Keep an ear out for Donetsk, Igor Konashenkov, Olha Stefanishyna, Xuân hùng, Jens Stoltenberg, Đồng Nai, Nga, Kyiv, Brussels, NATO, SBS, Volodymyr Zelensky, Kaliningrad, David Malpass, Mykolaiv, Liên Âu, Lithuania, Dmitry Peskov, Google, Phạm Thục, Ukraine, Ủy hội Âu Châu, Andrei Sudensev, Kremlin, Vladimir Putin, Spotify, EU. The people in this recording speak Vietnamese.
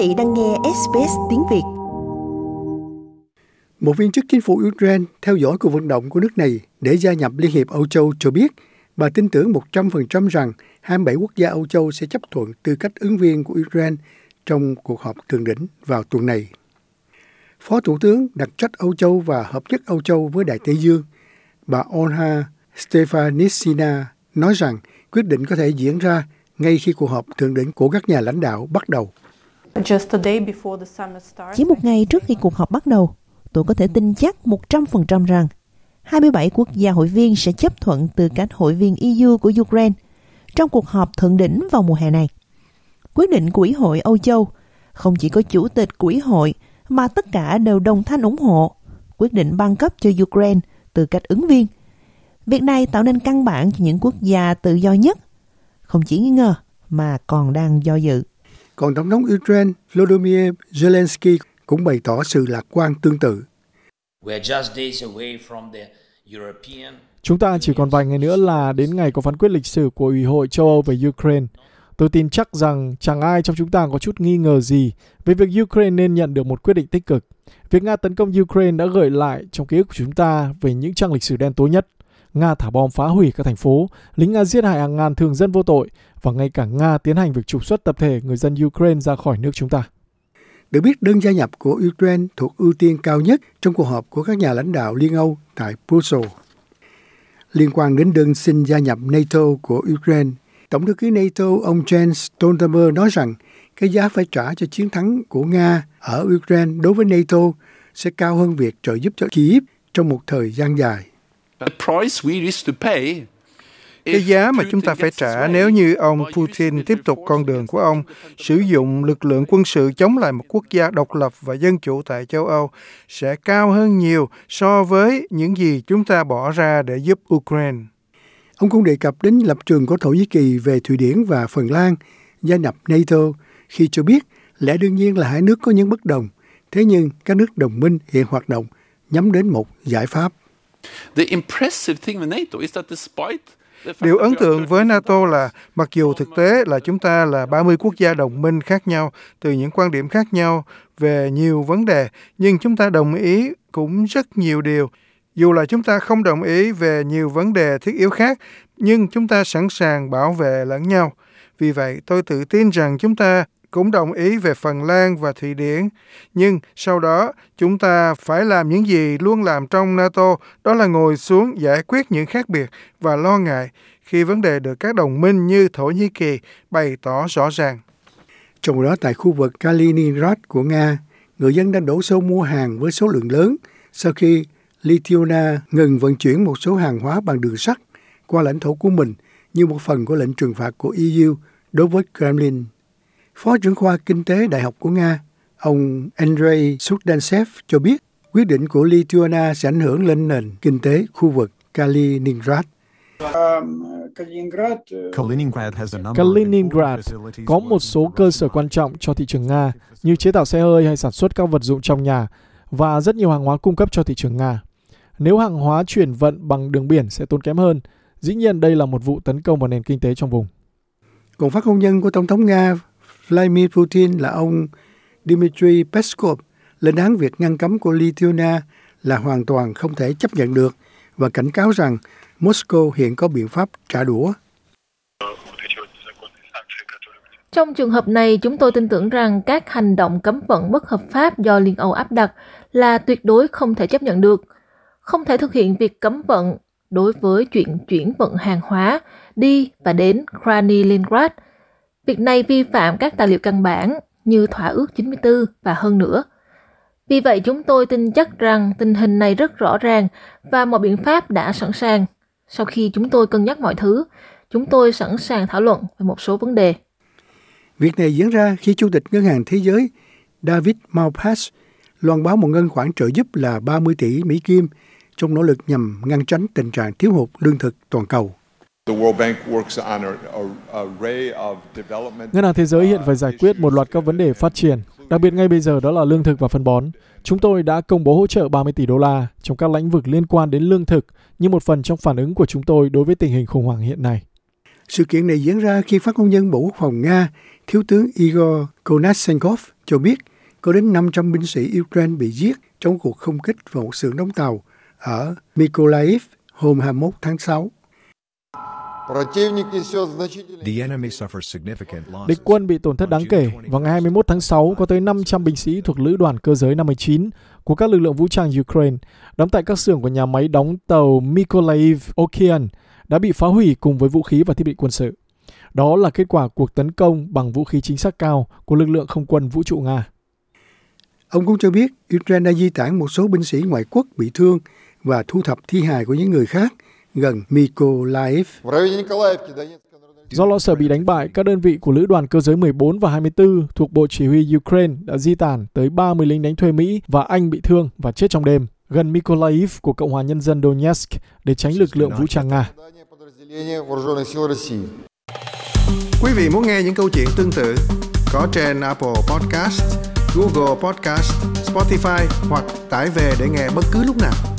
vị đang nghe SBS tiếng Việt. Một viên chức chính phủ Ukraine theo dõi cuộc vận động của nước này để gia nhập Liên hiệp Âu Châu cho biết bà tin tưởng 100% rằng 27 quốc gia Âu Châu sẽ chấp thuận tư cách ứng viên của Ukraine trong cuộc họp thượng đỉnh vào tuần này. Phó Thủ tướng đặc trách Âu Châu và Hợp nhất Âu Châu với Đại Tây Dương, bà Olha Stefanishyna nói rằng quyết định có thể diễn ra ngay khi cuộc họp thượng đỉnh của các nhà lãnh đạo bắt đầu. Chỉ một ngày trước khi cuộc họp bắt đầu, tôi có thể tin chắc 100% rằng 27 quốc gia hội viên sẽ chấp thuận tư cách hội viên EU của Ukraine trong cuộc họp thượng đỉnh vào mùa hè này. Quyết định của Ủy hội Âu Châu không chỉ có chủ tịch của Ủy hội mà tất cả đều đồng thanh ủng hộ quyết định ban cấp cho Ukraine tư cách ứng viên. Việc này tạo nên căn bản cho những quốc gia tự do nhất, không chỉ nghi ngờ mà còn đang do dự. Còn Tổng thống Ukraine Volodymyr Zelensky cũng bày tỏ sự lạc quan tương tự. Chúng ta chỉ còn vài ngày nữa là đến ngày có phán quyết lịch sử của Ủy hội châu Âu về Ukraine. Tôi tin chắc rằng chẳng ai trong chúng ta có chút nghi ngờ gì về việc Ukraine nên nhận được một quyết định tích cực. Việc Nga tấn công Ukraine đã gợi lại trong ký ức của chúng ta về những trang lịch sử đen tối nhất. Nga thả bom phá hủy các thành phố, lính Nga giết hại hàng ngàn thường dân vô tội và ngay cả Nga tiến hành việc trục xuất tập thể người dân Ukraine ra khỏi nước chúng ta. Được biết, đơn gia nhập của Ukraine thuộc ưu tiên cao nhất trong cuộc họp của các nhà lãnh đạo Liên Âu tại Brussels. Liên quan đến đơn xin gia nhập NATO của Ukraine, Tổng thư ký NATO ông Jens Stoltenberg nói rằng cái giá phải trả cho chiến thắng của Nga ở Ukraine đối với NATO sẽ cao hơn việc trợ giúp cho Kyiv trong một thời gian dài. Cái giá mà chúng ta phải trả nếu như ông Putin tiếp tục con đường của ông, sử dụng lực lượng quân sự chống lại một quốc gia độc lập và dân chủ tại châu Âu sẽ cao hơn nhiều so với những gì chúng ta bỏ ra để giúp Ukraine. Ông cũng đề cập đến lập trường của Thổ Nhĩ Kỳ về Thụy Điển và Phần Lan gia nhập NATO khi cho biết lẽ đương nhiên là hai nước có những bất đồng, thế nhưng các nước đồng minh hiện hoạt động nhắm đến một giải pháp. Điều ấn tượng với NATO là mặc dù thực tế là chúng ta là 30 quốc gia đồng minh khác nhau từ những quan điểm khác nhau về nhiều vấn đề, nhưng chúng ta đồng ý cũng rất nhiều điều. Dù là chúng ta không đồng ý về nhiều vấn đề thiết yếu khác, nhưng chúng ta sẵn sàng bảo vệ lẫn nhau. Vì vậy, tôi tự tin rằng chúng ta cũng đồng ý về Phần Lan và Thụy Điển. Nhưng sau đó, chúng ta phải làm những gì luôn làm trong NATO, đó là ngồi xuống giải quyết những khác biệt và lo ngại khi vấn đề được các đồng minh như Thổ Nhĩ Kỳ bày tỏ rõ ràng. Trong đó, tại khu vực Kaliningrad của Nga, người dân đang đổ xô mua hàng với số lượng lớn sau khi Lithuania ngừng vận chuyển một số hàng hóa bằng đường sắt qua lãnh thổ của mình như một phần của lệnh trừng phạt của EU đối với Kremlin. Phó trưởng khoa Kinh tế Đại học của Nga, ông Andrei Sudensev cho biết quyết định của Lithuania sẽ ảnh hưởng lên nền kinh tế khu vực Kaliningrad. Kaliningrad có một số cơ sở quan trọng cho thị trường Nga như chế tạo xe hơi hay sản xuất các vật dụng trong nhà, và rất nhiều hàng hóa cung cấp cho thị trường Nga. Nếu hàng hóa chuyển vận bằng đường biển sẽ tốn kém hơn, dĩ nhiên đây là một vụ tấn công vào nền kinh tế trong vùng. Còn phát ngôn nhân của Tổng thống Nga Vladimir Putin là ông Dmitry Peskov lên án việc ngăn cấm của Lithuania là hoàn toàn không thể chấp nhận được và cảnh cáo rằng Moscow hiện có biện pháp trả đũa. Trong trường hợp này, chúng tôi tin tưởng rằng các hành động cấm vận bất hợp pháp do Liên Âu áp đặt là tuyệt đối không thể chấp nhận được. Không thể thực hiện việc cấm vận đối với chuyện chuyển vận hàng hóa đi và đến Kaliningrad. Việc này vi phạm các tài liệu căn bản như Thỏa ước 94 và hơn nữa. Vì vậy, chúng tôi tin chắc rằng tình hình này rất rõ ràng và mọi biện pháp đã sẵn sàng. Sau khi chúng tôi cân nhắc mọi thứ, chúng tôi sẵn sàng thảo luận về một số vấn đề. Việc này diễn ra khi Chủ tịch Ngân hàng Thế giới David Malpass loan báo một ngân khoản trợ giúp là 30 tỷ Mỹ Kim trong nỗ lực nhằm ngăn tránh tình trạng thiếu hụt lương thực toàn cầu. Ngân hàng Thế giới hiện phải giải quyết một loạt các vấn đề phát triển, đặc biệt ngay bây giờ đó là lương thực và phân bón. Chúng tôi đã công bố hỗ trợ 30 tỷ đô la trong các lĩnh vực liên quan đến lương thực như một phần trong phản ứng của chúng tôi đối với tình hình khủng hoảng hiện nay. Sự kiện này diễn ra khi phát ngôn nhân Bộ Quốc phòng Nga Thiếu tướng Igor Konashenkov cho biết có đến 500 binh sĩ Ukraine bị giết trong cuộc không kích vào một xưởng đóng tàu ở Mykolaiv hôm 21 tháng 6. Địch quân bị tổn thất đáng kể. Vào ngày 21 tháng 6, có tới 500 binh sĩ thuộc Lữ đoàn Cơ giới 59 của các lực lượng vũ trang Ukraine đóng tại các xưởng của nhà máy đóng tàu Mykolaiv Okean đã bị phá hủy cùng với vũ khí và thiết bị quân sự. Đó là kết quả cuộc tấn công bằng vũ khí chính xác cao của lực lượng không quân vũ trụ Nga. Ông cũng cho biết Ukraine đã di tản một số binh sĩ ngoại quốc bị thương và thu thập thi hài của những người khác gần Mykolaiv. Do lo sợ bị đánh bại, các đơn vị của Lữ đoàn Cơ giới 14 và 24 thuộc Bộ Chỉ huy Ukraine đã di tản tới 30 lính đánh thuê Mỹ và Anh bị thương và chết trong đêm gần Mykolaiv của Cộng hòa Nhân dân Donetsk để tránh lực lượng vũ trang Nga. Quý vị muốn nghe những câu chuyện tương tự có trên Apple Podcast, Google Podcast, Spotify hoặc tải về để nghe bất cứ lúc nào.